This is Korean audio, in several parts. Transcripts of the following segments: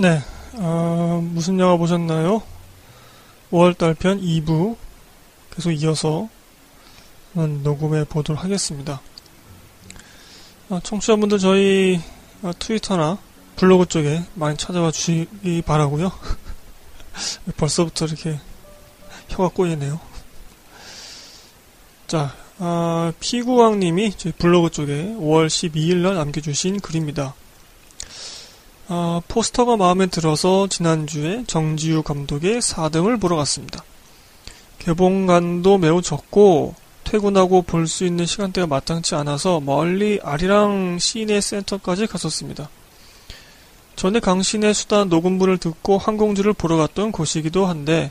네, 무슨 영화 보셨나요? 5월달편 2부 계속 이어서 녹음해 보도록 하겠습니다. 청취자분들 저희 트위터나 블로그 쪽에 많이 찾아와 주시기 바라고요. 벌써부터 이렇게 혀가 꼬이네요. 자, 피구왕님이 저희 블로그 쪽에 5월 12일날 남겨주신 글입니다. 포스터가 마음에 들어서 지난주에 정지우 감독의 4등을 보러 갔습니다. 개봉관도 매우 적고 퇴근하고 볼 수 있는 시간대가 마땅치 않아서 멀리 아리랑 시내 센터까지 갔었습니다. 전에 강신의 수다 녹음분을 듣고 항공주를 보러 갔던 곳이기도 한데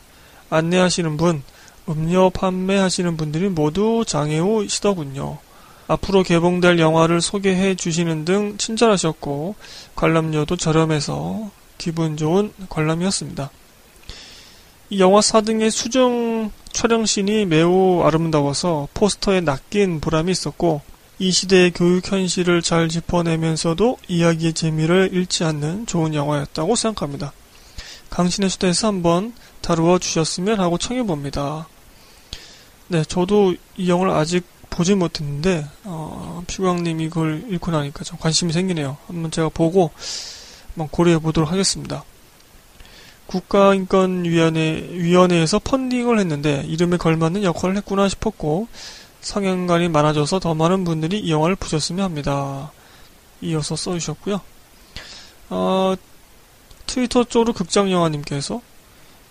안내하시는 분, 음료 판매하시는 분들이 모두 장애우시더군요. 앞으로 개봉될 영화를 소개해 주시는 등 친절하셨고 관람료도 저렴해서 기분 좋은 관람이었습니다. 이 영화 4등의 수중 촬영씬이 매우 아름다워서 포스터에 낚인 보람이 있었고 이 시대의 교육 현실을 잘 짚어내면서도 이야기의 재미를 잃지 않는 좋은 영화였다고 생각합니다. 강신의 수다에서 한번 다루어 주셨으면 하고 청해봅니다. 네, 저도 이 영화를 아직 보지 못했는데 피구왕님이 이걸 읽고 나니까 좀 관심이 생기네요. 한번 제가 보고 한번 고려해 보도록 하겠습니다. 국가인권위원회에서 펀딩을 했는데 이름에 걸맞는 역할을 했구나 싶었고 상영관이 많아져서 더 많은 분들이 이 영화를 보셨으면 합니다. 이어서 써주셨고요. 트위터 쪽으로 극장영화님께서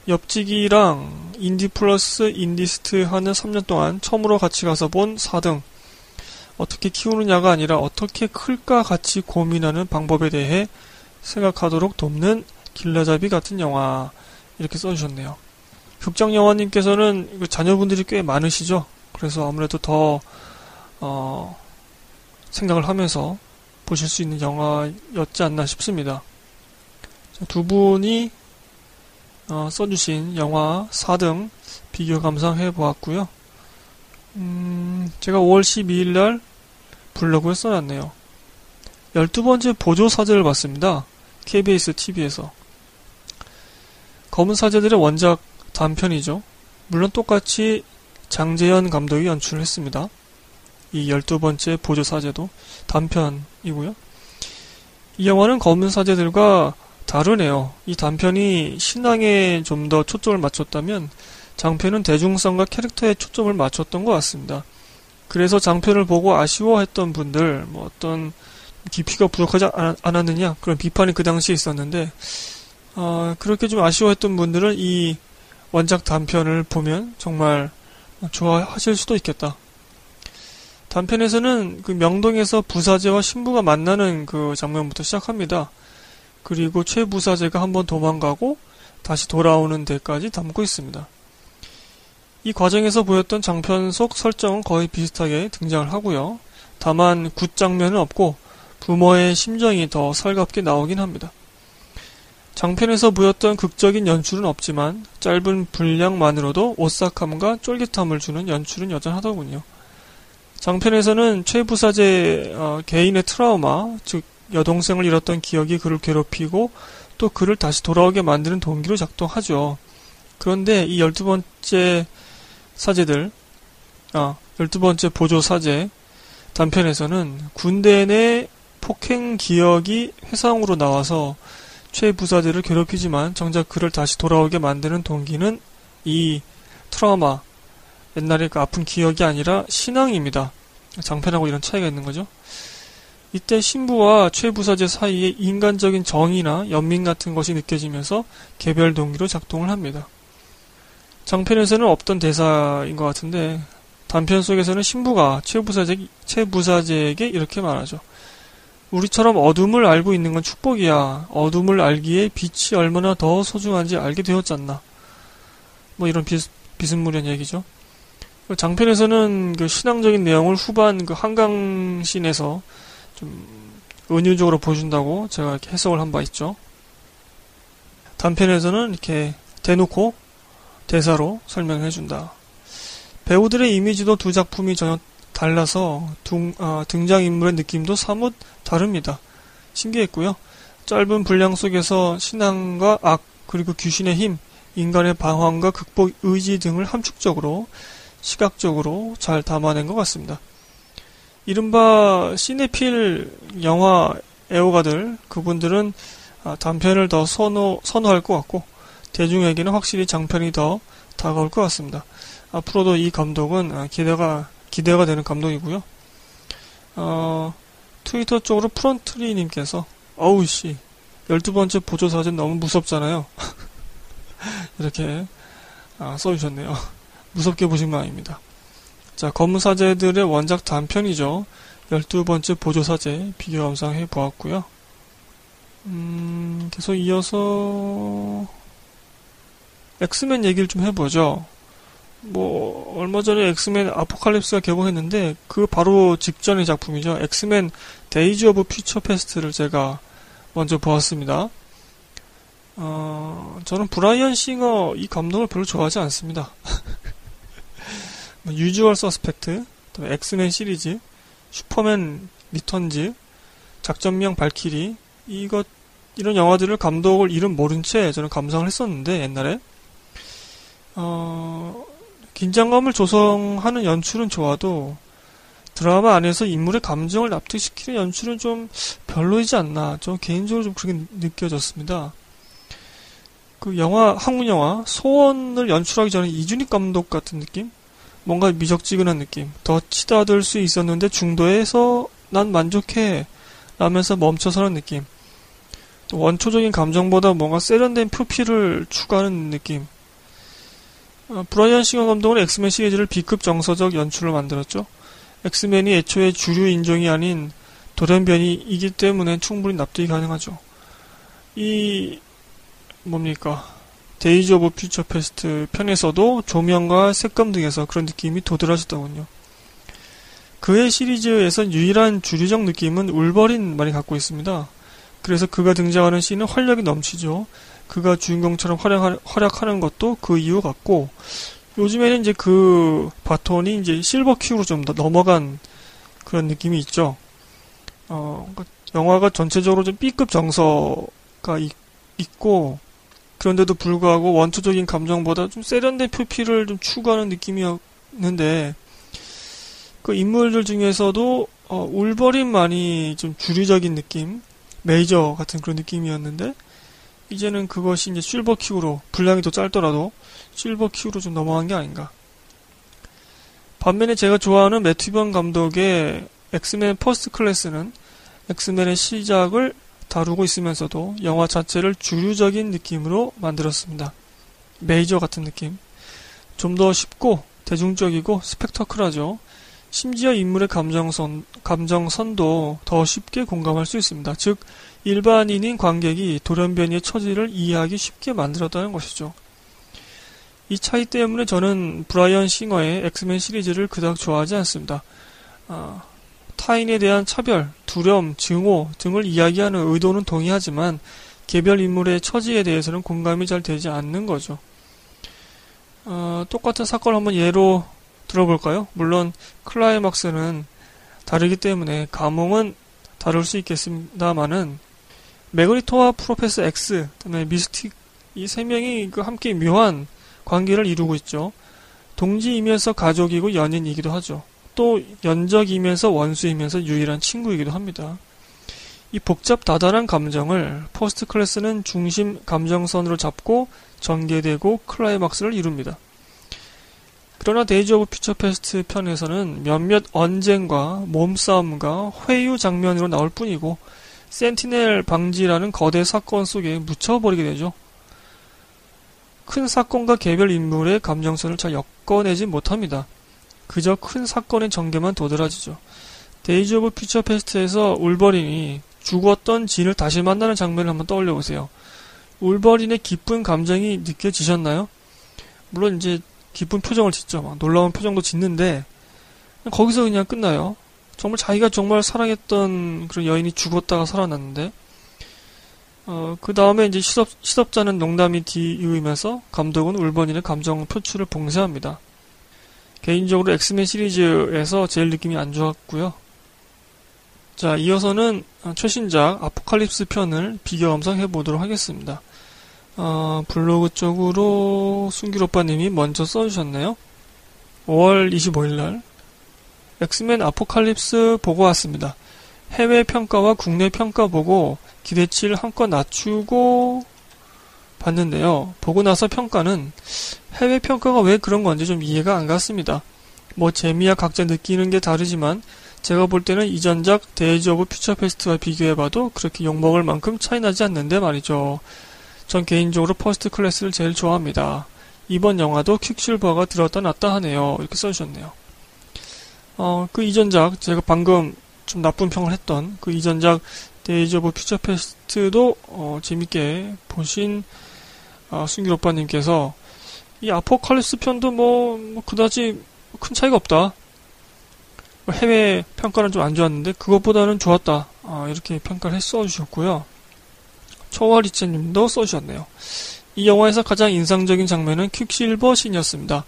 옆지기랑 인디플러스 인디스트 하는 3년 동안 처음으로 같이 가서 본 4등. 어떻게 키우느냐가 아니라 어떻게 클까 같이 고민하는 방법에 대해 생각하도록 돕는 길라잡이 같은 영화. 이렇게 써주셨네요. 극장영화님께서는 자녀분들이 꽤 많으시죠? 그래서 아무래도 더 생각을 하면서 보실 수 있는 영화였지 않나 싶습니다. 두 분이 써주신 영화 4등 비교 감상해 보았고요. 제가 5월 12일날 블로그에 써놨네요. 12번째 보조사제를 봤습니다. KBS TV에서. 검은 사제들의 원작 단편이죠. 물론 똑같이 장재현 감독이 연출을 했습니다. 이 12번째 보조사제도 단편이고요. 이 영화는 검은 사제들과 다르네요. 이 단편이 신앙에 좀 더 초점을 맞췄다면 장편은 대중성과 캐릭터에 초점을 맞췄던 것 같습니다. 그래서 장편을 보고 아쉬워했던 분들, 뭐 어떤 깊이가 부족하지 않았느냐 그런 비판이 그 당시에 있었는데 그렇게 좀 아쉬워했던 분들은 이 원작 단편을 보면 정말 좋아하실 수도 있겠다. 단편에서는 그 명동에서 부사제와 신부가 만나는 그 장면부터 시작합니다. 그리고 최 부사제가 한번 도망가고 다시 돌아오는 데까지 담고 있습니다. 이 과정에서 보였던 장편 속 설정은 거의 비슷하게 등장을 하고요. 다만 굿 장면은 없고 부모의 심정이 더 살갑게 나오긴 합니다. 장편에서 보였던 극적인 연출은 없지만 짧은 분량만으로도 오싹함과 쫄깃함을 주는 연출은 여전하더군요. 장편에서는 최 부사제 개인의 트라우마, 즉 여동생을 잃었던 기억이 그를 괴롭히고 또 그를 다시 돌아오게 만드는 동기로 작동하죠. 그런데 이 12번째 사제들, 12번째 보조사제 단편에서는 군대 내 폭행 기억이 회상으로 나와서 최 부사제를 괴롭히지만 정작 그를 다시 돌아오게 만드는 동기는 이 트라우마, 옛날에 그 아픈 기억이 아니라 신앙입니다. 장편하고 이런 차이가 있는 거죠. 이때 신부와 최 부사제 사이에 인간적인 정의나 연민 같은 것이 느껴지면서 개별 동기로 작동을 합니다. 장편에서는 없던 대사인 것 같은데 단편 속에서는 신부가 최 부사제에게 이렇게 말하죠. 우리처럼 어둠을 알고 있는 건 축복이야. 어둠을 알기에 빛이 얼마나 더 소중한지 알게 되었잖나. 뭐 이런 비스무리한 얘기죠. 장편에서는 그 신앙적인 내용을 후반 그 한강신에서 좀 은유적으로 보여준다고 제가 이렇게 해석을 한 바 있죠. 단편에서는 이렇게 대놓고 대사로 설명해준다. 배우들의 이미지도 두 작품이 전혀 달라서 등장인물의 느낌도 사뭇 다릅니다. 신기했고요. 짧은 분량 속에서 신앙과 악, 그리고 귀신의 힘, 인간의 방황과 극복 의지 등을 함축적으로, 시각적으로 잘 담아낸 것 같습니다. 이른바 시네필 영화 애호가들, 그분들은 단편을 더 선호할 것 같고, 대중에게는 확실히 장편이 더 다가올 것 같습니다. 앞으로도 이 감독은 기대가 되는 감독이고요. 트위터 쪽으로 프론트리님께서 어우씨 12번째 보조사진 너무 무섭잖아요. 이렇게 써주셨네요. 무섭게 보신 마음입니다. 자, 검은 사제들의 원작 단편이죠. 12번째 보조사제 비교 감상해 보았고요. 계속 이어서 엑스맨 얘기를 좀 해보죠. 얼마 전에 엑스맨 아포칼립스가 개봉했는데, 그 바로 직전의 작품이죠. 엑스맨 데이즈 오브 퓨처 패스트를 제가 먼저 보았습니다. 저는 브라이언 싱어 이 감독을 별로 좋아하지 않습니다. 유주얼 서스펙트, 엑스맨 시리즈, 슈퍼맨 리턴즈, 작전명 발키리, 이런 영화들을 감독을 이름 모른 채 저는 감상을 했었는데, 옛날에 긴장감을 조성하는 연출은 좋아도 드라마 안에서 인물의 감정을 납득시키는 연출은 좀 별로이지 않나, 좀 개인적으로 좀 그렇게 느껴졌습니다. 그 한국 영화 소원을 연출하기 전에 이준익 감독 같은 느낌? 뭔가 미적지근한 느낌. 더 치닫을 수 있었는데 중도에서 난 만족해 라면서 멈춰서는 느낌. 또 원초적인 감정보다 뭔가 세련된 표피를 추구하는 느낌. 브라이언 싱어 감독은 엑스맨 시리즈를 B급 정서적 연출로 만들었죠. 엑스맨이 애초에 주류 인종이 아닌 돌연변이이기 때문에 충분히 납득이 가능하죠. 데이즈 오브 퓨처 패스트 편에서도 조명과 색감 등에서 그런 느낌이 도드라졌더군요. 그의 시리즈에선 유일한 주류적 느낌은 울버린만이 갖고 있습니다. 그래서 그가 등장하는 씬은 활력이 넘치죠. 그가 주인공처럼 활약하는 것도 그 이유 같고, 요즘에는 이제 그 바톤이 이제 실버큐로 좀 더 넘어간 그런 느낌이 있죠. 영화가 전체적으로 좀 B급 정서가 있고, 그런데도 불구하고 원초적인 감정보다 좀 세련된 표피를 좀 추구하는 느낌이었는데, 그 인물들 중에서도 울버린만이 좀 주류적인 느낌, 메이저 같은 그런 느낌이었는데, 이제는 그것이 이제 실버큐로, 분량이 더 짧더라도 실버큐로 좀 넘어간 게 아닌가. 반면에 제가 좋아하는 매튜번 감독의 엑스맨 퍼스트 클래스는 엑스맨의 시작을 다루고 있으면서도 영화 자체를 주류적인 느낌으로 만들었습니다. 메이저 같은 느낌. 좀 더 쉽고 대중적이고 스펙터클하죠. 심지어 인물의 감정선도 더 쉽게 공감할 수 있습니다. 즉, 일반인인 관객이 돌연변이의 처지를 이해하기 쉽게 만들었다는 것이죠. 이 차이 때문에 저는 브라이언 싱어의 엑스맨 시리즈를 그닥 좋아하지 않습니다. 타인에 대한 차별, 두려움, 증오 등을 이야기하는 의도는 동의하지만 개별 인물의 처지에 대해서는 공감이 잘 되지 않는 거죠. 똑같은 사건을 한번 예로 들어볼까요? 물론 클라이막스는 다르기 때문에 감흥은 다룰 수 있겠습니다만은, 매그니토와 프로페서 X, 그다음에 미스틱, 이 세 명이 함께 묘한 관계를 이루고 있죠. 동지이면서 가족이고 연인이기도 하죠. 또 연적이면서 원수이면서 유일한 친구이기도 합니다. 이 복잡 다단한 감정을 퍼스트 클래스는 중심 감정선으로 잡고 전개되고 클라이막스를 이룹니다. 그러나 데이즈 오브 퓨처 패스트 편에서는 몇몇 언쟁과 몸싸움과 회유 장면으로 나올 뿐이고, 센티넬 방지라는 거대 사건 속에 묻혀버리게 되죠. 큰 사건과 개별 인물의 감정선을 잘 엮어내지 못합니다. 그저 큰 사건의 전개만 도드라지죠. 데이즈 오브 퓨처 패스트에서 울버린이 죽었던 진을 다시 만나는 장면을 한번 떠올려 보세요. 울버린의 기쁜 감정이 느껴지셨나요? 물론 이제 기쁜 표정을 짓죠. 막 놀라운 표정도 짓는데, 거기서 그냥 끝나요. 정말 자기가 정말 사랑했던 그런 여인이 죽었다가 살아났는데, 그 다음에 이제 시덥잖은 농담이 뒤이으면서 감독은 울버린의 감정 표출을 봉쇄합니다. 개인적으로 엑스맨 시리즈에서 제일 느낌이 안 좋았고요. 자, 이어서는 최신작 아포칼립스 편을 비교 감상해보도록 하겠습니다. 블로그 쪽으로 순길오빠님이 먼저 써주셨네요. 5월 25일날 엑스맨 아포칼립스 보고 왔습니다. 해외 평가와 국내 평가 보고 기대치를 한껏 낮추고 봤는데요. 보고 나서 평가는 해외 평가가 왜 그런 건지 좀 이해가 안 갔습니다. 뭐 재미야 각자 느끼는 게 다르지만 제가 볼 때는 이전작 데이즈 오브 퓨처 패스트와 비교해봐도 그렇게 욕먹을 만큼 차이나지 않는데 말이죠. 전 개인적으로 퍼스트 클래스를 제일 좋아합니다. 이번 영화도 퀵실버가 들었다 놨다 하네요. 이렇게 써주셨네요. 그 이전작 제가 방금 좀 나쁜 평을 했던 그 이전작 데이즈 오브 퓨처 패스트도 재밌게 보신 순길 오빠님께서 이 아포칼립스 편도 뭐 그다지 큰 차이가 없다. 해외 평가는 좀 안 좋았는데 그것보다는 좋았다. 이렇게 평가를 써주셨고요. 초월이체님도 써주셨네요. 이 영화에서 가장 인상적인 장면은 퀵실버 신이었습니다.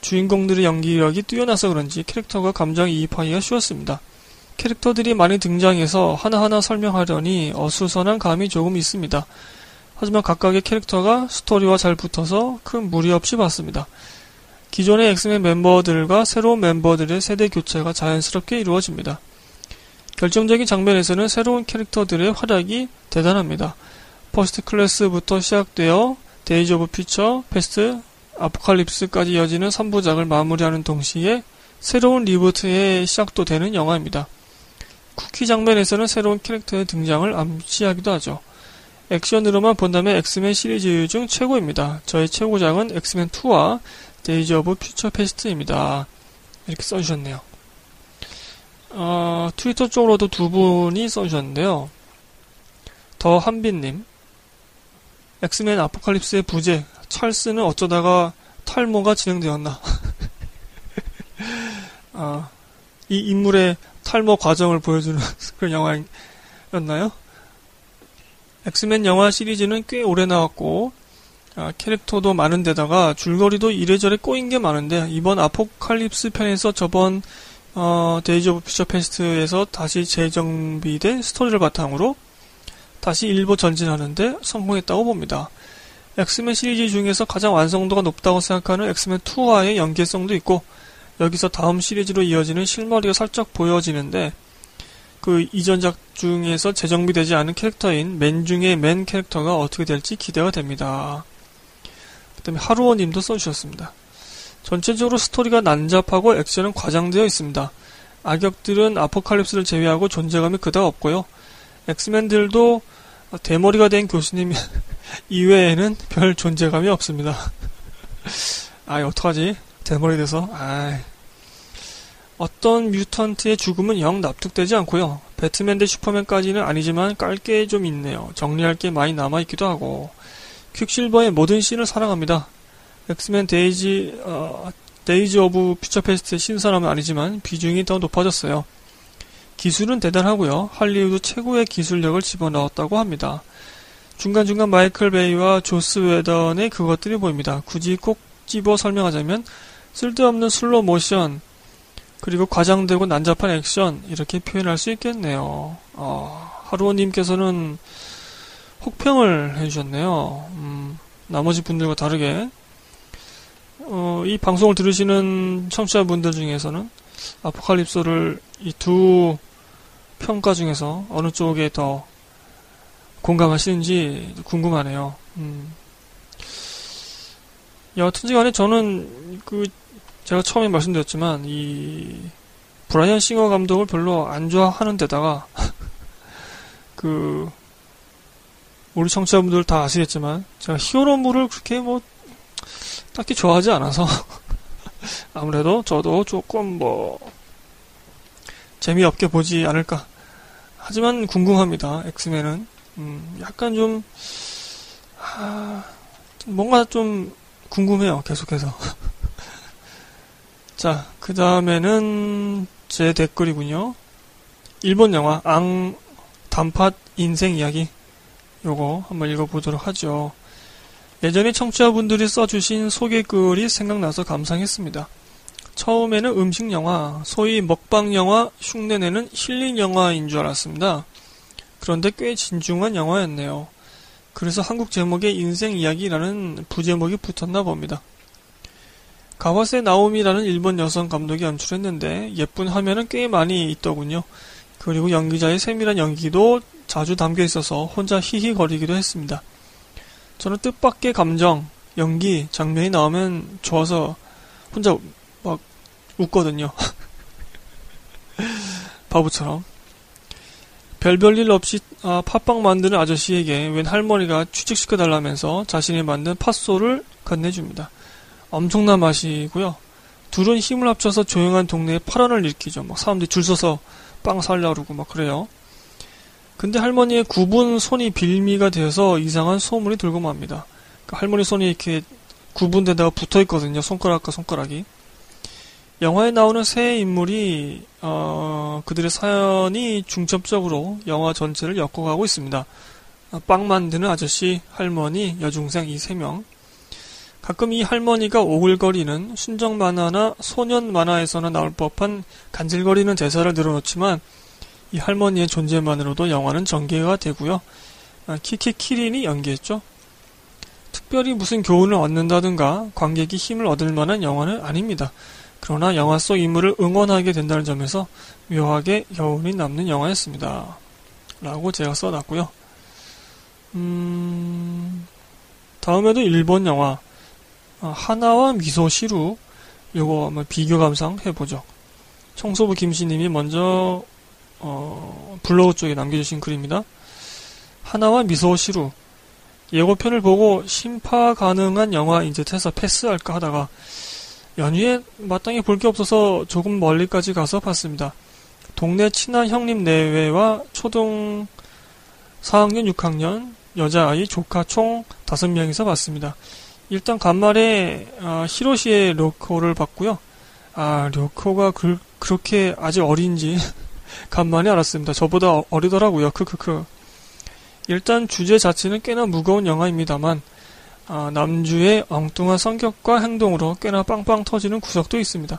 주인공들의 연기력이 뛰어나서 그런지 캐릭터가 감정이입하기가 쉬웠습니다. 캐릭터들이 많이 등장해서 하나하나 설명하려니 어수선한 감이 조금 있습니다. 하지만 각각의 캐릭터가 스토리와 잘 붙어서 큰 무리 없이 봤습니다. 기존의 엑스맨 멤버들과 새로운 멤버들의 세대 교체가 자연스럽게 이루어집니다. 결정적인 장면에서는 새로운 캐릭터들의 활약이 대단합니다. 퍼스트 클래스부터 시작되어 데이즈 오브 퓨처, 패스트, 아포칼립스까지 이어지는 3부작을 마무리하는 동시에 새로운 리부트의 시작도 되는 영화입니다. 쿠키 장면에서는 새로운 캐릭터의 등장을 암시하기도 하죠. 액션으로만 본다면 엑스맨 시리즈 중 최고입니다. 저의 최고작은 엑스맨 2와 데이즈 오브 퓨처 패스트입니다. 이렇게 써주셨네요. 트위터 쪽으로도 두 분이 써주셨는데요. 더 한빈님, 엑스맨 아포칼립스의 부재, 찰스는 어쩌다가 탈모가 진행되었나. 이 인물의 탈모 과정을 보여주는 그런 영화였나요? 엑스맨 영화 시리즈는 꽤 오래 나왔고 캐릭터도 많은 데다가 줄거리도 이래저래 꼬인 게 많은데 이번 아포칼립스 편에서 저번 데이즈 오브 퓨처 패스트에서 다시 재정비된 스토리를 바탕으로 다시 일부 전진하는데 성공했다고 봅니다. 엑스맨 시리즈 중에서 가장 완성도가 높다고 생각하는 엑스맨 2와의 연계성도 있고 여기서 다음 시리즈로 이어지는 실마리가 살짝 보여지는데 그 이전작 중에서 재정비되지 않은 캐릭터인 맨 중에 맨 캐릭터가 어떻게 될지 기대가 됩니다. 그 다음에 하루오님도 써주셨습니다. 전체적으로 스토리가 난잡하고 액션은 과장되어 있습니다. 악역들은 아포칼립스를 제외하고 존재감이 그다지 없고요. 엑스맨들도 대머리가 된 교수님 이외에는 별 존재감이 없습니다. 어떡하지? 대머리 돼서? 어떤 뮤턴트의 죽음은 영 납득되지 않고요. 배트맨 대 슈퍼맨까지는 아니지만 깔 게 좀 있네요. 정리할 게 많이 남아있기도 하고 퀵실버의 모든 씬을 사랑합니다. 엑스맨 데이즈 오브 퓨처 패스트의 신선함은 아니지만 비중이 더 높아졌어요. 기술은 대단하고요. 할리우드 최고의 기술력을 집어넣었다고 합니다. 중간중간 마이클 베이와 조스 웨던의 그것들이 보입니다. 굳이 꼭 집어 설명하자면 쓸데없는 슬로우 모션 그리고 과장되고 난잡한 액션 이렇게 표현할 수 있겠네요. 하루오님께서는 혹평을 해주셨네요. 나머지 분들과 다르게 이 방송을 들으시는 청취자분들 중에서는 아포칼립스를 이 두 평가 중에서 어느 쪽에 더 공감하시는지 궁금하네요. 여튼지간에 저는 제가 처음에 말씀드렸지만 이 브라이언 싱어 감독을 별로 안 좋아하는 데다가 우리 청취자분들 다 아시겠지만 제가 히어로물을 그렇게 딱히 좋아하지 않아서 아무래도 저도 조금 재미없게 보지 않을까. 하지만 궁금합니다. 엑스맨은 약간 좀 뭔가 좀 궁금해요. 계속해서. 자, 그 다음에는 제 댓글이군요. 일본 영화 앙 단팥 인생 이야기 요거 한번 읽어보도록 하죠. 예전에 청취자분들이 써주신 소개글이 생각나서 감상했습니다. 처음에는 음식 영화, 소위 먹방 영화, 흉내내는 힐링 영화인 줄 알았습니다. 그런데 꽤 진중한 영화였네요. 그래서 한국 제목에 인생 이야기라는 부제목이 붙었나 봅니다. 가와세 나오미라는 일본 여성 감독이 연출했는데 예쁜 화면은 꽤 많이 있더군요. 그리고 연기자의 세밀한 연기도 자주 담겨있어서 혼자 히히거리기도 했습니다. 저는 뜻밖의 감정, 연기, 장면이 나오면 좋아서 혼자 막 웃거든요. 바보처럼. 별별일 없이 팥빵 만드는 아저씨에게 웬 할머니가 취직시켜달라면서 자신이 만든 팥소를 건네줍니다. 엄청난 맛이고요. 둘은 힘을 합쳐서 조용한 동네에 파란을 일으키죠. 막 사람들이 줄 서서 빵 사려고 그러고 막 그래요. 근데 할머니의 굽은 손이 빌미가 되어서 이상한 소문이 돌고 맙니다. 그러니까 할머니 손이 이렇게 굽은 데다가 붙어있거든요. 손가락과 손가락이. 영화에 나오는 세 인물이 그들의 사연이 중첩적으로 영화 전체를 엮어가고 있습니다. 빵 만드는 아저씨, 할머니, 여중생 이 세 명. 가끔 이 할머니가 오글거리는 순정 만화나 소년 만화에서나 나올 법한 간질거리는 대사를 늘어놓지만 이 할머니의 존재만으로도 영화는 전개가 되고요. 키키키린이 연기했죠. 특별히 무슨 교훈을 얻는다든가 관객이 힘을 얻을 만한 영화는 아닙니다. 그러나 영화 속 인물을 응원하게 된다는 점에서 묘하게 여운이 남는 영화였습니다. 라고 제가 써놨고요. 다음에도 일본 영화 하나와 미소시루 요거 한번 비교 감상 해보죠. 청소부 김씨님이 먼저 블로그 쪽에 남겨주신 글입니다. 하나와 미소시루 예고편을 보고 심파 가능한 영화인 듯 해서 패스할까 하다가 연휴에 마땅히 볼 게 없어서 조금 멀리까지 가서 봤습니다. 동네 친한 형님 내외와 초등 4학년, 6학년, 여자아이, 조카 총 5명이서 봤습니다. 일단 간만에 히로시의 료코를 봤고요. 료코가 그렇게 아직 어린지 간만에 알았습니다. 저보다 어리더라고요. 크크크. 일단 주제 자체는 꽤나 무거운 영화입니다만 남주의 엉뚱한 성격과 행동으로 꽤나 빵빵 터지는 구석도 있습니다.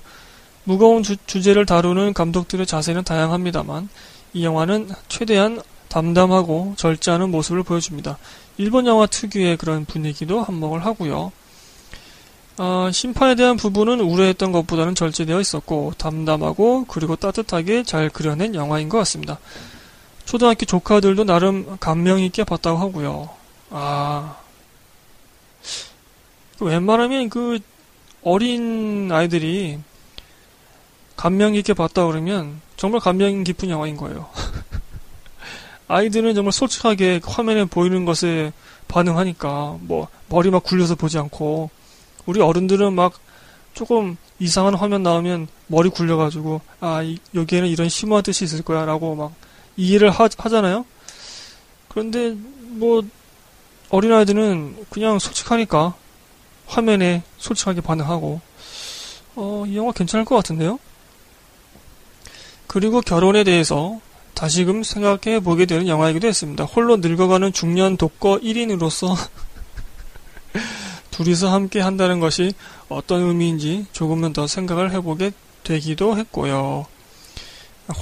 무거운 주제를 다루는 감독들의 자세는 다양합니다만 이 영화는 최대한 담담하고 절제하는 모습을 보여줍니다. 일본 영화 특유의 그런 분위기도 한몫을 하고요. 심파에 대한 부분은 우려했던 것보다는 절제되어 있었고 담담하고 그리고 따뜻하게 잘 그려낸 영화인 것 같습니다. 초등학교 조카들도 나름 감명 있게 봤다고 하고요. 웬만하면 그 어린 아이들이 감명 깊게 봤다 그러면 정말 감명 깊은 영화인 거예요. 아이들은 정말 솔직하게 화면에 보이는 것에 반응하니까 뭐 머리 막 굴려서 보지 않고 우리 어른들은 막 조금 이상한 화면 나오면 머리 굴려가지고 여기에는 이런 심오한 뜻이 있을 거야 라고 막 이해를 하잖아요. 그런데 뭐 어린아이들은 그냥 솔직하니까 화면에 솔직하게 반응하고 이 영화 괜찮을 것 같은데요. 그리고 결혼에 대해서 다시금 생각해보게 되는 영화이기도 했습니다. 홀로 늙어가는 중년 독거 1인으로서 둘이서 함께 한다는 것이 어떤 의미인지 조금은 더 생각을 해보게 되기도 했고요.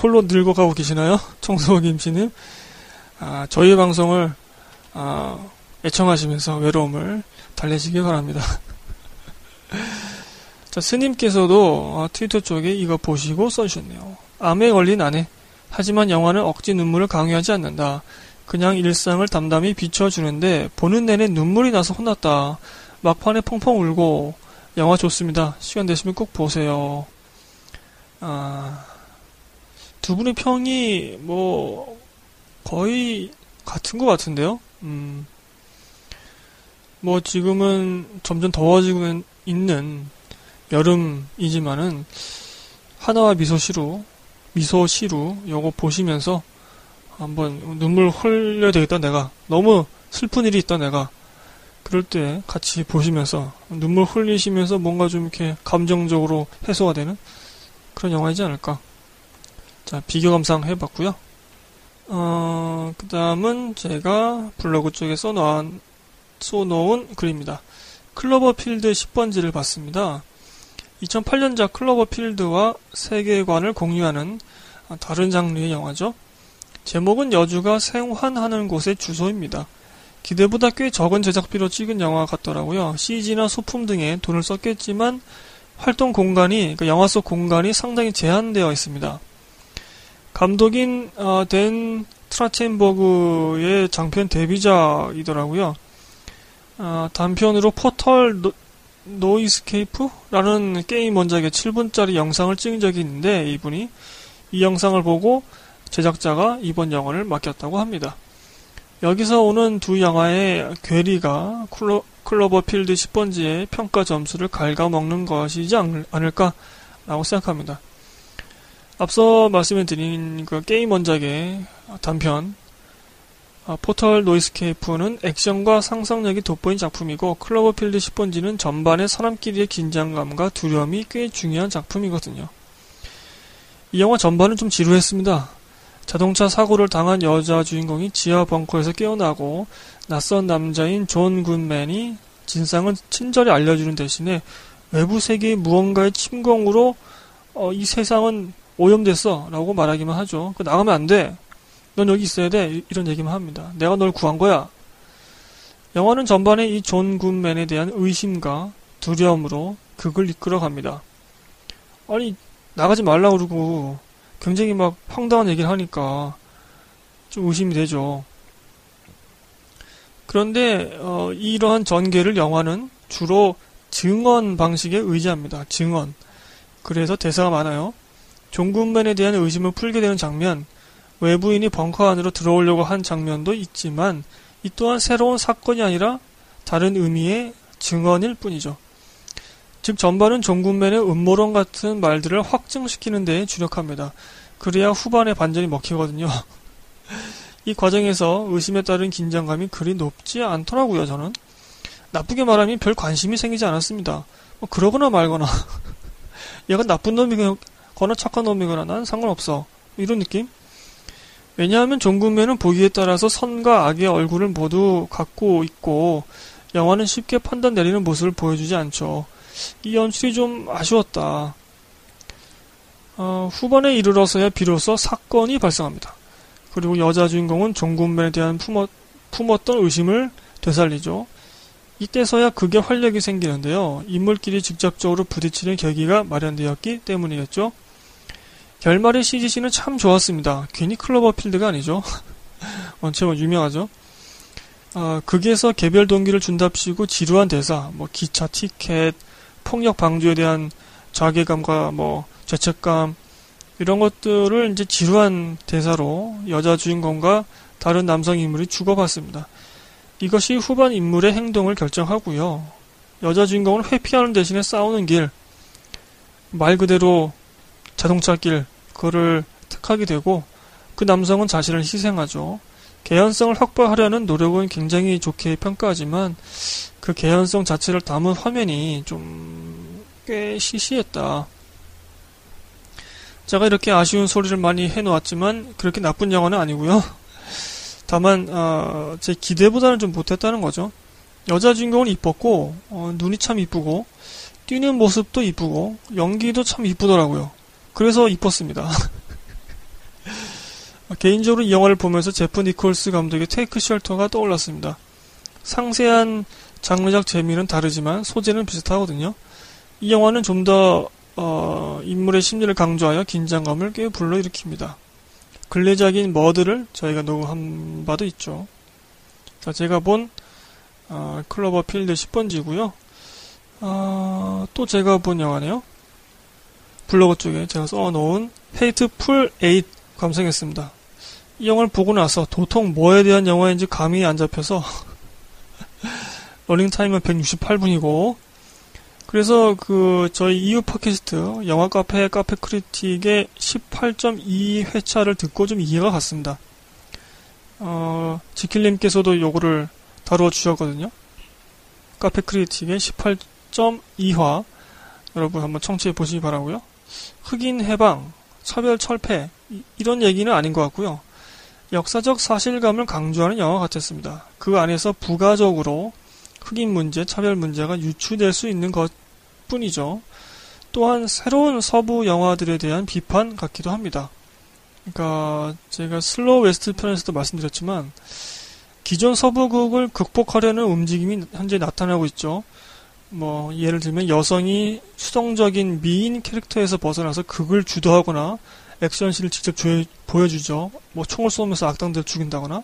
홀로 늙어가고 계시나요? 청소부 김씨님. 저희 방송을 애청하시면서 외로움을 달래시기 바랍니다. 자, 스님께서도 트위터 쪽에 이거 보시고 써주셨네요. 암에 걸린 아내. 하지만 영화는 억지 눈물을 강요하지 않는다. 그냥 일상을 담담히 비춰주는데 보는 내내 눈물이 나서 혼났다. 막판에 펑펑 울고 영화 좋습니다. 시간 되시면 꼭 보세요. 두 분의 평이 뭐 거의 같은 것 같은데요. 뭐 지금은 점점 더워지고 있는 여름이지만은 하나와 미소시루 요거 보시면서 한번 눈물 흘려야 되겠다 내가 너무 슬픈 일이 있다 내가 그럴 때 같이 보시면서 눈물 흘리시면서 뭔가 좀 이렇게 감정적으로 해소가 되는 그런 영화이지 않을까. 자, 비교 감상 해봤고요. 그 다음은 제가 블로그 쪽에 써놓은 글입니다. 클로버필드 10번지를 봤습니다. 2008년작 클로버필드와 세계관을 공유하는 다른 장르의 영화죠. 제목은 여주가 생환하는 곳의 주소입니다. 기대보다 꽤 적은 제작비로 찍은 영화 같더라고요. CG나 소품 등에 돈을 썼겠지만 활동 공간이, 그러니까 영화 속 공간이 상당히 제한되어 있습니다. 감독인 댄 트라첸버그의 장편 데뷔작이더라고요. 단편으로 포털 노이스케이프라는 게임 원작의 7분짜리 영상을 찍은 적이 있는데, 이분이 이 영상을 보고 제작자가 이번 영화를 맡겼다고 합니다. 여기서 오는 두 영화의 괴리가 클로버필드 10번지의 평가 점수를 갉아먹는 것이지 않을까라고 생각합니다. 앞서 말씀드린 그 게임 원작의 단편 포털 노이스케이프는 액션과 상상력이 돋보인 작품이고, 클로버필드 10번지는 전반의 사람끼리의 긴장감과 두려움이 꽤 중요한 작품이거든요. 이 영화 전반은 좀 지루했습니다. 자동차 사고를 당한 여자 주인공이 지하 벙커에서 깨어나고, 낯선 남자인 존 굿맨이 진상을 친절히 알려주는 대신에 외부 세계의 무언가의 침공으로 이 세상은 오염됐어 라고 말하기만 하죠. 나가면 안 돼, 넌 여기 있어야 돼, 이런 얘기만 합니다. 내가 널 구한 거야. 영화는 전반에 이 존 굿맨에 대한 의심과 두려움으로 극을 이끌어갑니다. 아니 나가지 말라고 그러고 굉장히 막 황당한 얘기를 하니까 좀 의심이 되죠. 그런데 이러한 전개를 영화는 주로 증언 방식에 의지합니다. 증언. 그래서 대사가 많아요. 존 굿맨에 대한 의심을 풀게 되는 장면, 외부인이 벙커 안으로 들어오려고 한 장면도 있지만 이 또한 새로운 사건이 아니라 다른 의미의 증언일 뿐이죠. 즉 전반은 존 굿맨의 음모론 같은 말들을 확증시키는 데에 주력합니다. 그래야 후반에 반전이 먹히거든요. 이 과정에서 의심에 따른 긴장감이 그리 높지 않더라고요. 저는 나쁘게 말하면 별 관심이 생기지 않았습니다. 뭐 그러거나 말거나 얘가 나쁜 놈이거나 착한 놈이거나 난 상관없어, 이런 느낌? 왜냐하면 존 굿맨은 보기에 따라서 선과 악의 얼굴을 모두 갖고 있고 영화는 쉽게 판단 내리는 모습을 보여주지 않죠. 이 연출이 좀 아쉬웠다. 후반에 이르러서야 비로소 사건이 발생합니다. 그리고 여자 주인공은 존 굿맨에 대한 품었던 의심을 되살리죠. 이때서야 극의 활력이 생기는데요, 인물끼리 직접적으로 부딪히는 계기가 마련되었기 때문이겠죠. 결말의 CGC는 참 좋았습니다. 괜히 클로버필드가 아니죠. 원체 뭐 유명하죠. 극에서 개별 동기를 준답시고 지루한 대사, 뭐 기차 티켓, 폭력 방조에 대한 자괴감과 뭐 죄책감, 이런 것들을 이제 지루한 대사로 여자 주인공과 다른 남성 인물이 주고받습니다. 이것이 후반 인물의 행동을 결정하고요. 여자 주인공은 회피하는 대신에 싸우는 길, 말 그대로 자동차 길, 그거를 택하게 되고, 그 남성은 자신을 희생하죠. 개연성을 확보하려는 노력은 굉장히 좋게 평가하지만 그 개연성 자체를 담은 화면이 좀 꽤 시시했다. 제가 이렇게 아쉬운 소리를 많이 해놓았지만 그렇게 나쁜 영화는 아니고요. 다만 제 기대보다는 좀 못했다는 거죠. 여자 주인공은 이뻤고 눈이 참 이쁘고 뛰는 모습도 이쁘고 연기도 참 이쁘더라고요. 그래서 이뻤습니다. 개인적으로 이 영화를 보면서 제프 니콜스 감독의 테이크 쉘터가 떠올랐습니다. 상세한 장르적 재미는 다르지만 소재는 비슷하거든요. 이 영화는 좀 더 인물의 심리를 강조하여 긴장감을 꽤 불러일으킵니다. 근래작인 머드를 저희가 녹음한 바도 있죠. 자, 제가 본 클로버필드 10번지고요. 또 제가 본 영화네요. 블로그 쪽에 제가 써놓은 헤이트풀 에잇 감상했습니다. 이 영화를 보고 나서 도통 뭐에 대한 영화인지 감이 안 잡혀서 러닝타임은 168분이고 그래서 그 저희 EU 팟캐스트 영화카페 카페크리틱의 18.2회차를 듣고 좀 이해가 갔습니다. 지킬님께서도 요거를 다루어 주셨거든요. 카페크리틱의 18.2화 여러분 한번 청취해 보시기 바라고요. 흑인 해방, 차별 철폐 이런 얘기는 아닌 것 같고요. 역사적 사실감을 강조하는 영화 같았습니다. 그 안에서 부가적으로 흑인 문제, 차별 문제가 유추될 수 있는 것뿐이죠. 또한 새로운 서부 영화들에 대한 비판 같기도 합니다. 그러니까 제가 슬로우 웨스트 편에서도 말씀드렸지만 기존 서부극을 극복하려는 움직임이 현재 나타나고 있죠. 뭐 예를 들면 여성이 수동적인 미인 캐릭터에서 벗어나서 극을 주도하거나 액션씬을 직접 보여주죠. 뭐 총을 쏘면서 악당들을 죽인다거나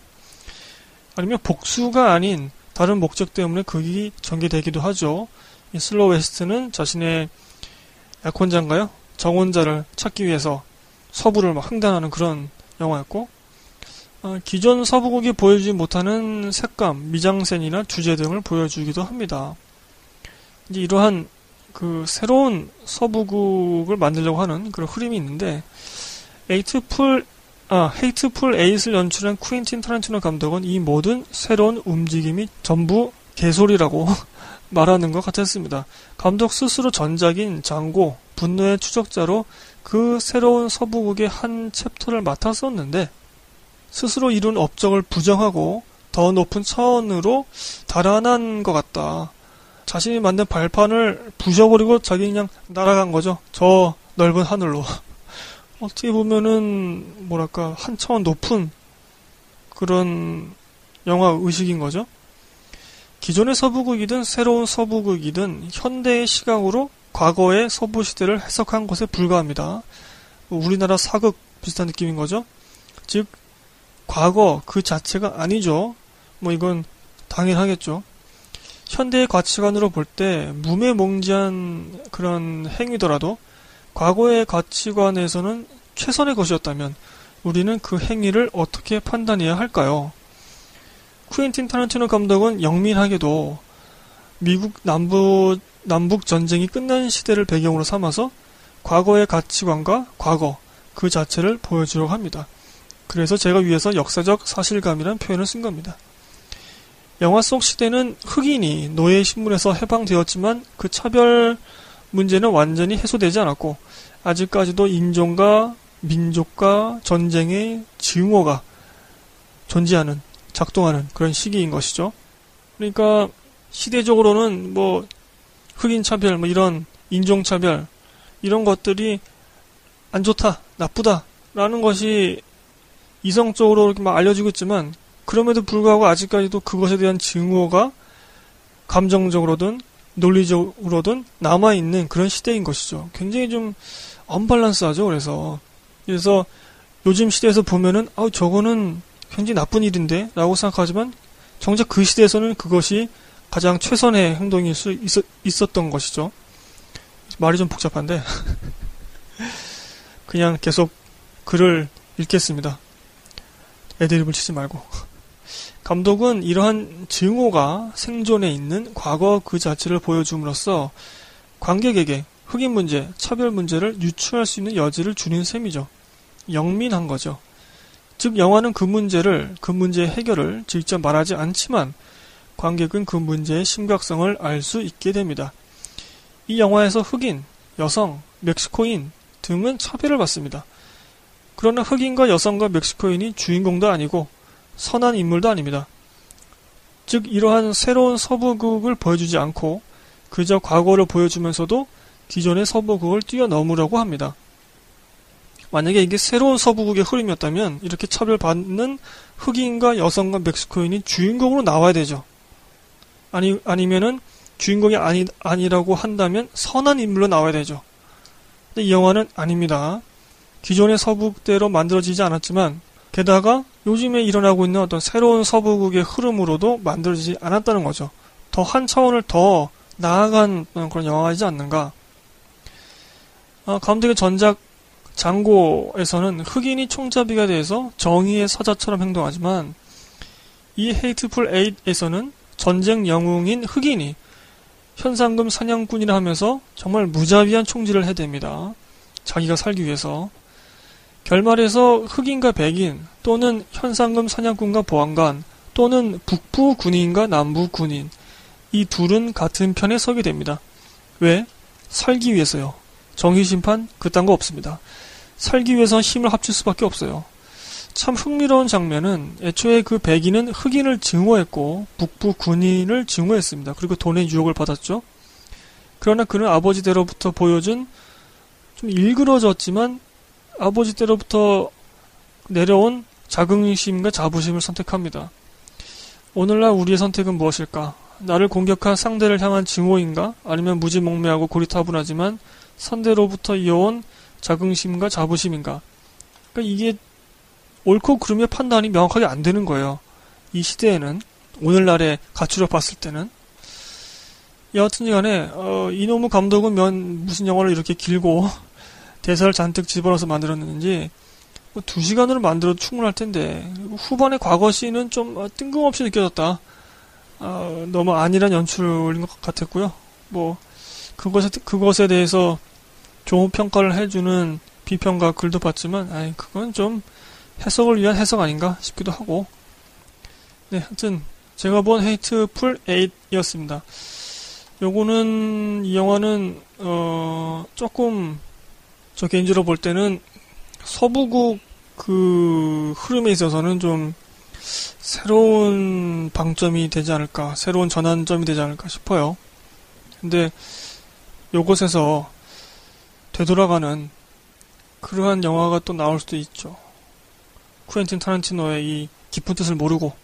아니면 복수가 아닌 다른 목적 때문에 극이 전개되기도 하죠. 이 슬로우 웨스트는 자신의 약혼자인가요? 정혼자를 찾기 위해서 서부를 막 횡단하는 그런 영화였고 기존 서부극이 보여주지 못하는 색감, 미장센이나 주제 등을 보여주기도 합니다. 이제 이러한 그 새로운 서부극을 만들려고 하는 그런 흐름이 있는데 헤이트풀 에잇을 연출한 쿠엔틴 타란티노 감독은 이 모든 새로운 움직임이 전부 개소리라고 말하는 것 같았습니다. 감독 스스로 전작인 장고, 분노의 추적자로 그 새로운 서부극의 한 챕터를 맡았었는데 스스로 이룬 업적을 부정하고 더 높은 차원으로 달아난 것 같다. 자신이 만든 발판을 부셔버리고 자기 그냥 날아간 거죠. 저 넓은 하늘로. 어떻게 보면은 뭐랄까 한 차원 높은 그런 영화 의식인 거죠. 기존의 서부극이든 새로운 서부극이든 현대의 시각으로 과거의 서부 시대를 해석한 것에 불과합니다. 우리나라 사극 비슷한 느낌인 거죠. 즉 과거 그 자체가 아니죠. 뭐 이건 당연하겠죠. 현대의 가치관으로 볼 때 무매몽지한 그런 행위더라도 과거의 가치관에서는 최선의 것이었다면 우리는 그 행위를 어떻게 판단해야 할까요? 쿠엔틴 타란티노 감독은 영민하게도 미국 남북 전쟁이 끝난 시대를 배경으로 삼아서 과거의 가치관과 과거 그 자체를 보여주려고 합니다. 그래서 제가 위에서 역사적 사실감이란 표현을 쓴 겁니다. 영화 속 시대는 흑인이 노예 신분에서 해방되었지만 그 차별 문제는 완전히 해소되지 않았고 아직까지도 인종과 민족과 전쟁의 증오가 존재하는 작동하는 그런 시기인 것이죠. 그러니까 시대적으로는 뭐 흑인 차별, 뭐 이런 인종 차별 이런 것들이 안 좋다, 나쁘다라는 것이 이성적으로 이렇게 막 알려지고 있지만 그럼에도 불구하고 아직까지도 그것에 대한 증오가 감정적으로든 논리적으로든 남아있는 그런 시대인 것이죠. 굉장히 좀 언밸런스하죠. 그래서 요즘 시대에서 보면은 저거는 굉장히 나쁜 일인데 라고 생각하지만 정작 그 시대에서는 그것이 가장 최선의 행동일 수 있었던 것이죠. 말이 좀 복잡한데 그냥 계속 글을 읽겠습니다. 애드립을 치지 말고. 감독은 이러한 증오가 생존해 있는 과거 그 자체를 보여줌으로써 관객에게 흑인 문제, 차별 문제를 유추할 수 있는 여지를 주는 셈이죠. 영민한 거죠. 즉 영화는 그 문제의 해결을 직접 말하지 않지만 관객은 그 문제의 심각성을 알 수 있게 됩니다. 이 영화에서 흑인, 여성, 멕시코인 등은 차별을 받습니다. 그러나 흑인과 여성과 멕시코인이 주인공도 아니고 선한 인물도 아닙니다. 즉 이러한 새로운 서부극을 보여주지 않고 그저 과거를 보여주면서도 기존의 서부극을 뛰어넘으려고 합니다. 만약에 이게 새로운 서부극의 흐름이었다면 이렇게 차별받는 흑인과 여성과 멕시코인이 주인공으로 나와야 되죠. 아니면은 주인공이 아니라고 한다면 선한 인물로 나와야 되죠. 근데 이 영화는 아닙니다. 기존의 서부극대로 만들어지지 않았지만 게다가 요즘에 일어나고 있는 어떤 새로운 서부극의 흐름으로도 만들어지지 않았다는 거죠. 더 한 차원을 더 나아간 그런 영화이지 않는가. 감독의 전작 장고에서는 흑인이 총잡이가 돼서 정의의 사자처럼 행동하지만 이 헤이트풀 에잇에서는 전쟁 영웅인 흑인이 현상금 사냥꾼이라 하면서 정말 무자비한 총질을 해댑니다. 자기가 살기 위해서. 결말에서 흑인과 백인 또는 현상금 사냥꾼과 보안관 또는 북부 군인과 남부 군인 이 둘은 같은 편에 서게 됩니다. 왜? 살기 위해서요. 정의심판 그딴 거 없습니다. 살기 위해서 힘을 합칠 수밖에 없어요. 참 흥미로운 장면은 애초에 그 백인은 흑인을 증오했고 북부 군인을 증오했습니다. 그리고 돈의 유혹을 받았죠. 그러나 그는 아버지대로부터 보여준 좀 일그러졌지만 아버지대로부터 내려온 자긍심과 자부심을 선택합니다. 오늘날 우리의 선택은 무엇일까? 나를 공격한 상대를 향한 증오인가? 아니면 무지몽매하고 고리타분하지만 선대로부터 이어온 자긍심과 자부심인가? 그러니까 이게 옳고 그름의 판단이 명확하게 안 되는 거예요. 이 시대에는, 오늘날에 가출해 봤을 때는. 여하튼 간에 이놈의 감독은 무슨 영화를 이렇게 길고 대사를 잔뜩 집어넣어서 만들었는지 뭐 2시간으로 만들어도 충분할 텐데 후반의 과거 씬은 좀 뜬금없이 느껴졌다. 너무 안일한 연출인 것 같았고요. 뭐 그것에 대해서 좋은 평가를 해주는 비평가 글도 봤지만 그건 좀 해석을 위한 해석 아닌가 싶기도 하고. 네, 하여튼 제가 본 헤이트풀 에잇 이었습니다. 요거는, 이 영화는 조금 저 개인적으로 볼 때는 서부국 그 흐름에 있어서는 좀 새로운 방점이 되지 않을까, 새로운 전환점이 되지 않을까 싶어요. 근데 요것에서 되돌아가는 그러한 영화가 또 나올 수도 있죠. 쿠엔틴 타란티노의 이 깊은 뜻을 모르고.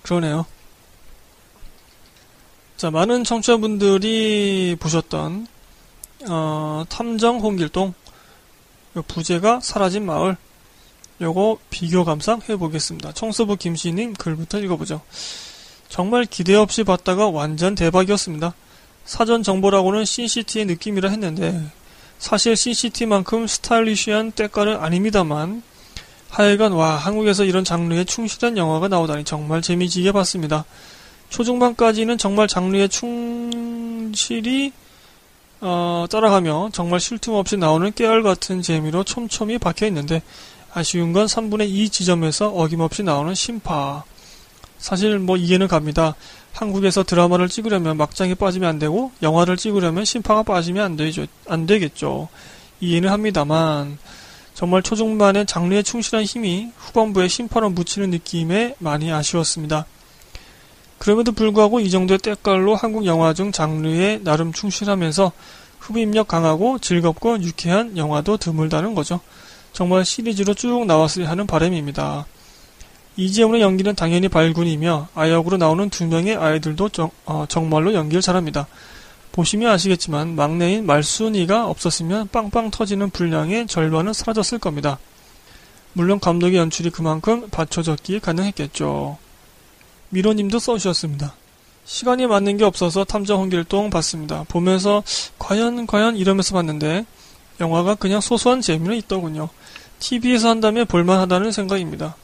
그러네요. 자, 많은 청취자분들이 보셨던 탐정 홍길동, 부제가 사라진 마을, 요거 비교 감상 해보겠습니다. 청소부 김씨님 글부터 읽어보죠. 정말 기대 없이 봤다가 완전 대박이었습니다. 사전 정보라고는 CCT의 느낌이라 했는데 사실 CCT만큼 스타일리쉬한 때깔은 아닙니다만 하여간 와, 한국에서 이런 장르에 충실한 영화가 나오다니 정말 재미지게 봤습니다. 초중반까지는 정말 장르에 충실히 따라가며 정말 쉴 틈 없이 나오는 깨알같은 재미로 촘촘히 박혀있는데 아쉬운 건 3분의 2 지점에서 어김없이 나오는 심파. 사실 뭐 이해는 갑니다. 한국에서 드라마를 찍으려면 막장이 빠지면 안되고 영화를 찍으려면 심파가 빠지면 안되겠죠. 이해는 합니다만 정말 초중반의 장르에 충실한 힘이 후반부에 심파로 묻히는 느낌에 많이 아쉬웠습니다. 그럼에도 불구하고 이 정도의 때깔로 한국 영화 중 장르에 나름 충실하면서 흡입력 강하고 즐겁고 유쾌한 영화도 드물다는 거죠. 정말 시리즈로 쭉 나왔으려 하는 바람입니다. 이재훈의 연기는 당연히 발군이며 아역으로 나오는 두 명의 아이들도 정말로 연기를 잘합니다. 보시면 아시겠지만 막내인 말순이가 없었으면 빵빵 터지는 분량의 절반은 사라졌을 겁니다. 물론 감독의 연출이 그만큼 받쳐줬기에 가능했겠죠. 미로님도 써주셨습니다. 시간이 맞는 게 없어서 탐정 홍길동 봤습니다. 보면서 과연 이러면서 봤는데 영화가 그냥 소소한 재미는 있더군요. TV에서 한다면 볼만하다는 생각입니다.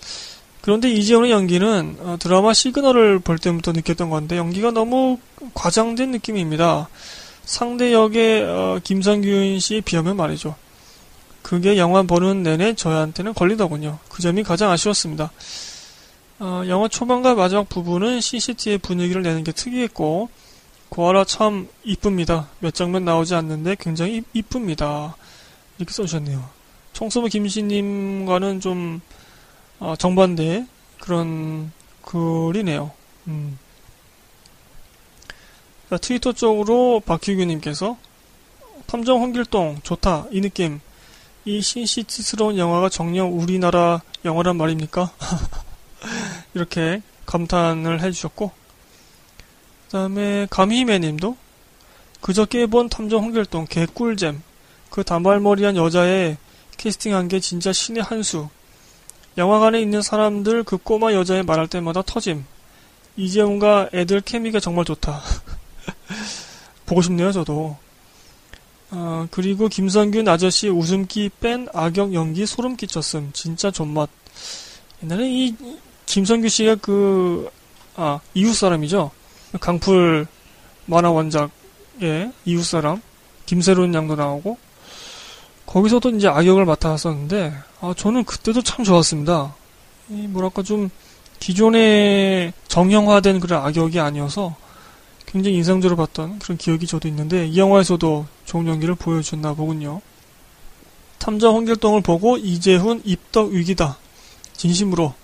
그런데 이재훈의 연기는 드라마 시그널을 볼 때부터 느꼈던 건데 연기가 너무 과장된 느낌입니다. 상대 역의 김성균 씨에 비하면 말이죠. 그게 영화 보는 내내 저한테는 걸리더군요. 그 점이 가장 아쉬웠습니다. 영화 초반과 마지막 부분은 CCT의 분위기를 내는 게 특이했고 고아라 참 이쁩니다. 몇 장면 나오지 않는데 굉장히 이쁩니다. 이렇게 써주셨네요. 청소부 김씨님과는 좀 정반대의 그런 글이네요. 자, 트위터 쪽으로 박희규님께서 탐정 홍길동 좋다. 이 느낌. 이 CCT스러운 영화가 정녕 우리나라 영화란 말입니까? 이렇게 감탄을 해주셨고, 그 다음에 감히매님도 그저께 본 탐정 홍길동 개꿀잼. 그 단발머리한 여자에 캐스팅한 게 진짜 신의 한 수. 영화관에 있는 사람들 그 꼬마 여자에 말할 때마다 터짐. 이재훈과 애들 케미가 정말 좋다. 보고 싶네요 저도. 그리고 김성균 아저씨 웃음기 뺀 악역 연기 소름 끼쳤음. 진짜 존맛. 옛날에 이 김성규 씨가 이웃 사람이죠. 강풀 만화 원작의 이웃 사람. 김세론 양도 나오고. 거기서도 이제 악역을 맡았었는데, 저는 그때도 참 좋았습니다. 이 뭐랄까 좀 기존에 정형화된 그런 악역이 아니어서 굉장히 인상적으로 봤던 그런 기억이 저도 있는데, 이 영화에서도 좋은 연기를 보여줬나 보군요. 탐정 홍길동을 보고 이재훈 입덕 위기다. 진심으로.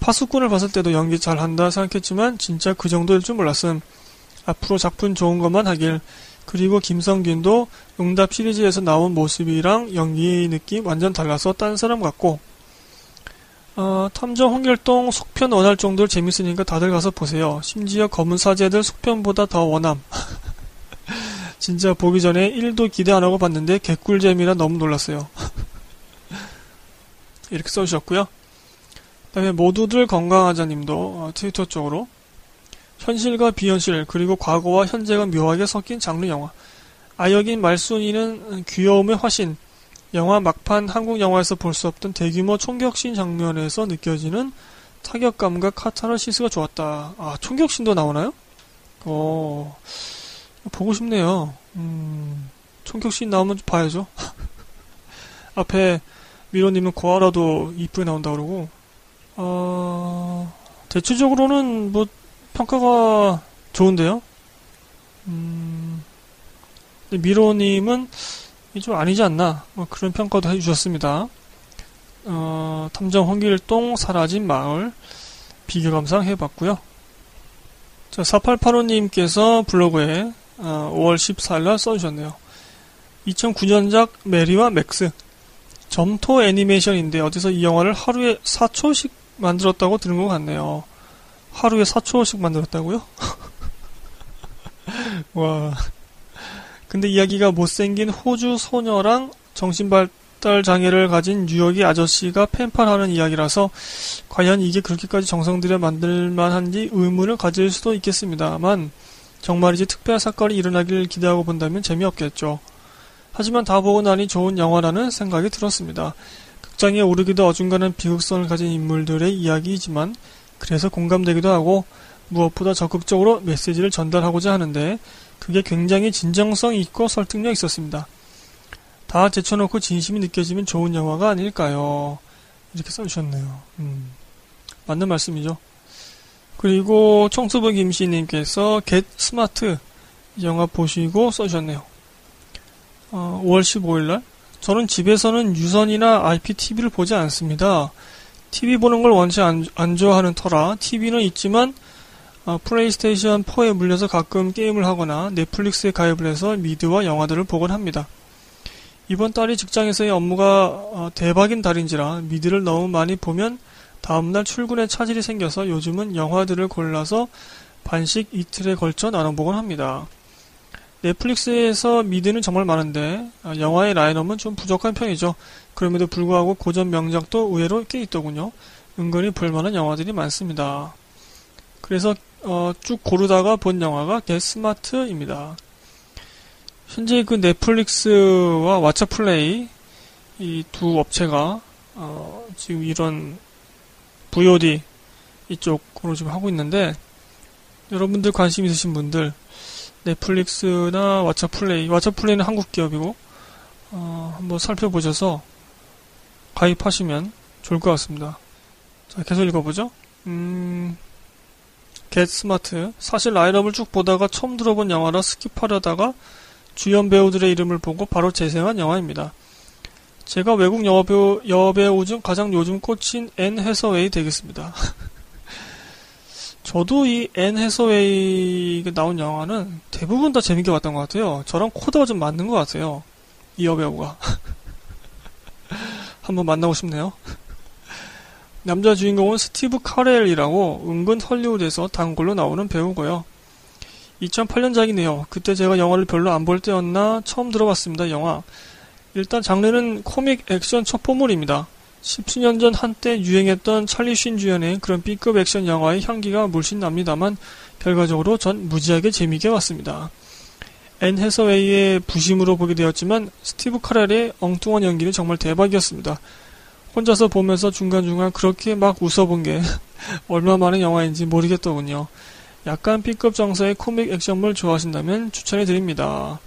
파수꾼을 봤을 때도 연기 잘한다 생각했지만 진짜 그 정도일 줄 몰랐음. 앞으로 작품 좋은 것만 하길. 그리고 김성균도 응답 시리즈에서 나온 모습이랑 연기의 느낌 완전 달라서 딴 사람 같고, 탐정 홍길동 속편 원할 정도로 재밌으니까 다들 가서 보세요. 심지어 검은 사제들 속편보다 더 원함. 진짜 보기 전에 1도 기대 안 하고 봤는데 개꿀잼이라 너무 놀랐어요. 이렇게 써주셨고요. 그 다음에 모두들 건강하자님도 트위터 쪽으로 현실과 비현실 그리고 과거와 현재가 묘하게 섞인 장르 영화, 아역인 말순이는 귀여움의 화신, 영화 막판 한국 영화에서 볼 수 없던 대규모 총격신 장면에서 느껴지는 타격감과 카타르시스가 좋았다. 아, 총격신도 나오나요? 보고 싶네요. 총격신 나오면 봐야죠. 앞에 미로님은 고아라도 이쁘게 나온다 그러고, 대체적으로는 뭐 평가가 좋은데요. 미로님은 좀 아니지 않나, 뭐 그런 평가도 해주셨습니다. 탐정 홍길동 사라진 마을 비교 감상 해봤고요. 자, 4885님께서 블로그에 5월 14일날 써주셨네요. 2009년작 메리와 맥스 점토 애니메이션인데 어디서 이 영화를 하루에 4초씩 만들었다고 들은 것 같네요. 하루에 4초씩 만들었다고요? 와. 근데 이야기가 못생긴 호주 소녀랑 정신발달장애를 가진 뉴욕의 아저씨가 팬팔하는 이야기라서 과연 이게 그렇게까지 정성들여 만들만한지 의문을 가질 수도 있겠습니다만, 정말이지 특별한 사건이 일어나길 기대하고 본다면 재미없겠죠. 하지만 다 보고 나니 좋은 영화라는 생각이 들었습니다. 극장에 오르기도 어중간한 비극성을 가진 인물들의 이야기이지만 그래서 공감되기도 하고 무엇보다 적극적으로 메시지를 전달하고자 하는데 그게 굉장히 진정성 있고 설득력 있었습니다. 다 제쳐놓고 진심이 느껴지면 좋은 영화가 아닐까요? 이렇게 써주셨네요. 맞는 말씀이죠. 그리고 청소부 김씨님께서 Get Smart 영화 보시고 써주셨네요. 5월 15일날 저는 집에서는 유선이나 IPTV를 보지 않습니다. TV 보는 걸 원체 안 좋아하는 터라 TV는 있지만 플레이스테이션 4에 물려서 가끔 게임을 하거나 넷플릭스에 가입을 해서 미드와 영화들을 보곤 합니다. 이번 달이 직장에서의 업무가 대박인 달인지라 미드를 너무 많이 보면 다음날 출근에 차질이 생겨서 요즘은 영화들을 골라서 반씩 이틀에 걸쳐 나눠보곤 합니다. 넷플릭스에서 미드는 정말 많은데 영화의 라인업은 좀 부족한 편이죠. 그럼에도 불구하고 고전 명작도 의외로 꽤 있더군요. 은근히 볼만한 영화들이 많습니다. 그래서 쭉 고르다가 본 영화가 Get Smart입니다. 현재 그 넷플릭스와 왓챠플레이 이 두 업체가 지금 이런 VOD 이쪽으로 지금 하고 있는데, 여러분들 관심 있으신 분들 넷플릭스나 왓챠플레이, 왓챠플레이는 한국 기업이고 한번 살펴보셔서 가입하시면 좋을 것 같습니다. 자, 계속 읽어보죠. Get Smart. 사실 라인업을 쭉 보다가 처음 들어본 영화라 스킵하려다가 주연 배우들의 이름을 보고 바로 재생한 영화입니다. 제가 외국 여배우 중 가장 요즘 꽂힌 앤 해서웨이 되겠습니다. 저도 이 앤 해서웨이가 나온 영화는 대부분 다 재밌게 봤던 것 같아요. 저랑 코드가 좀 맞는 것 같아요, 이 여배우가. 한번 만나고 싶네요. 남자 주인공은 스티브 카렐이라고 은근 헐리우드에서 단골로 나오는 배우고요. 2008년작이네요. 그때 제가 영화를 별로 안 볼 때였나 처음 들어봤습니다. 영화. 일단 장르는 코믹 액션 첩보물입니다. 10수년 전 한때 유행했던 찰리 쉰 주연의 그런 B급 액션 영화의 향기가 물씬 납니다만 결과적으로 전 무지하게 재미있게 봤습니다. 앤 해서웨이의 부심으로 보게 되었지만 스티브 카렐의 엉뚱한 연기는 정말 대박이었습니다. 혼자서 보면서 중간중간 그렇게 막 웃어본 게 얼마만의 영화인지 모르겠더군요. 약간 B급 정서의 코믹 액션물 좋아하신다면 추천해드립니다.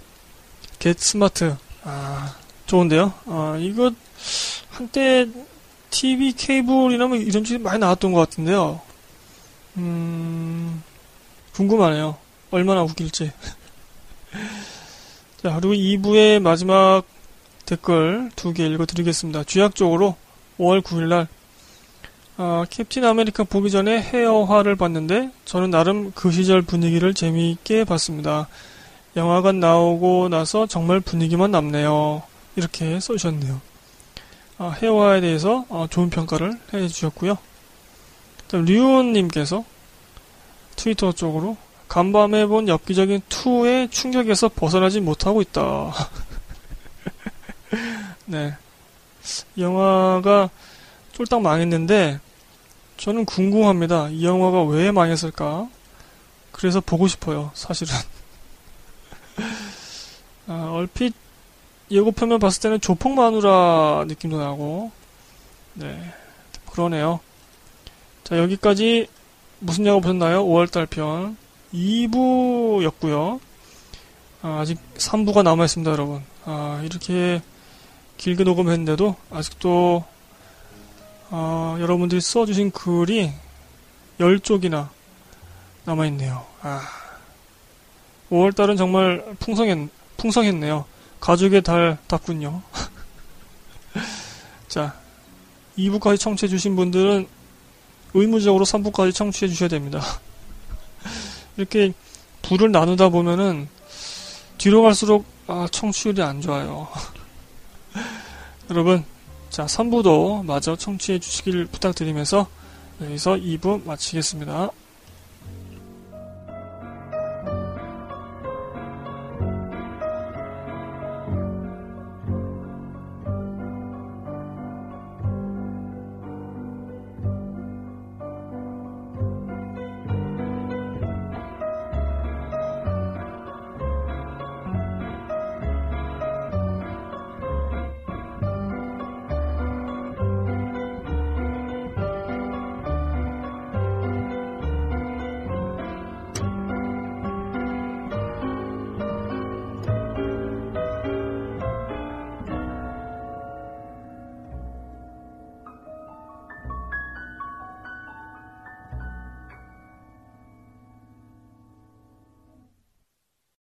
Get Smart. 아, 좋은데요? 이거 한때 TV 케이블이나 뭐 이런 쪽이 많이 나왔던 것 같은데요. 궁금하네요. 얼마나 웃길지. 자, 그리고 2부의 마지막 댓글 2개 읽어드리겠습니다. 주약적으로 5월 9일날 캡틴 아메리카 보기 전에 헤어화를 봤는데 저는 나름 그 시절 분위기를 재미있게 봤습니다. 영화가 나오고 나서 정말 분위기만 남네요. 이렇게 써주셨네요. 헤어화에 대해서 좋은 평가를 해주셨고요. 류온님께서 트위터 쪽으로 간밤에 본 엽기적인 2의 충격에서 벗어나지 못하고 있다. 네, 영화가 쫄딱 망했는데 저는 궁금합니다. 이 영화가 왜 망했을까? 그래서 보고 싶어요, 사실은. 얼핏 예고편만 봤을 때는 조폭 마누라 느낌도 나고, 네, 그러네요. 자, 여기까지 무슨 영화 보셨나요? 5월달 편 2부였고요. 아직 3부가 남아있습니다, 여러분. 이렇게 길게 녹음했는데도 아직도 여러분들이 써주신 글이 10쪽이나 남아있네요. 5월달은 정말 풍성했네요. 가죽의 달답군요. 자, 2부까지 청취해주신 분들은 의무적으로 3부까지 청취해주셔야 됩니다. 이렇게 부를 나누다 보면은 뒤로 갈수록 청취율이 안 좋아요. 여러분, 자, 3부도 마저 청취해 주시길 부탁드리면서 여기서 2부 마치겠습니다.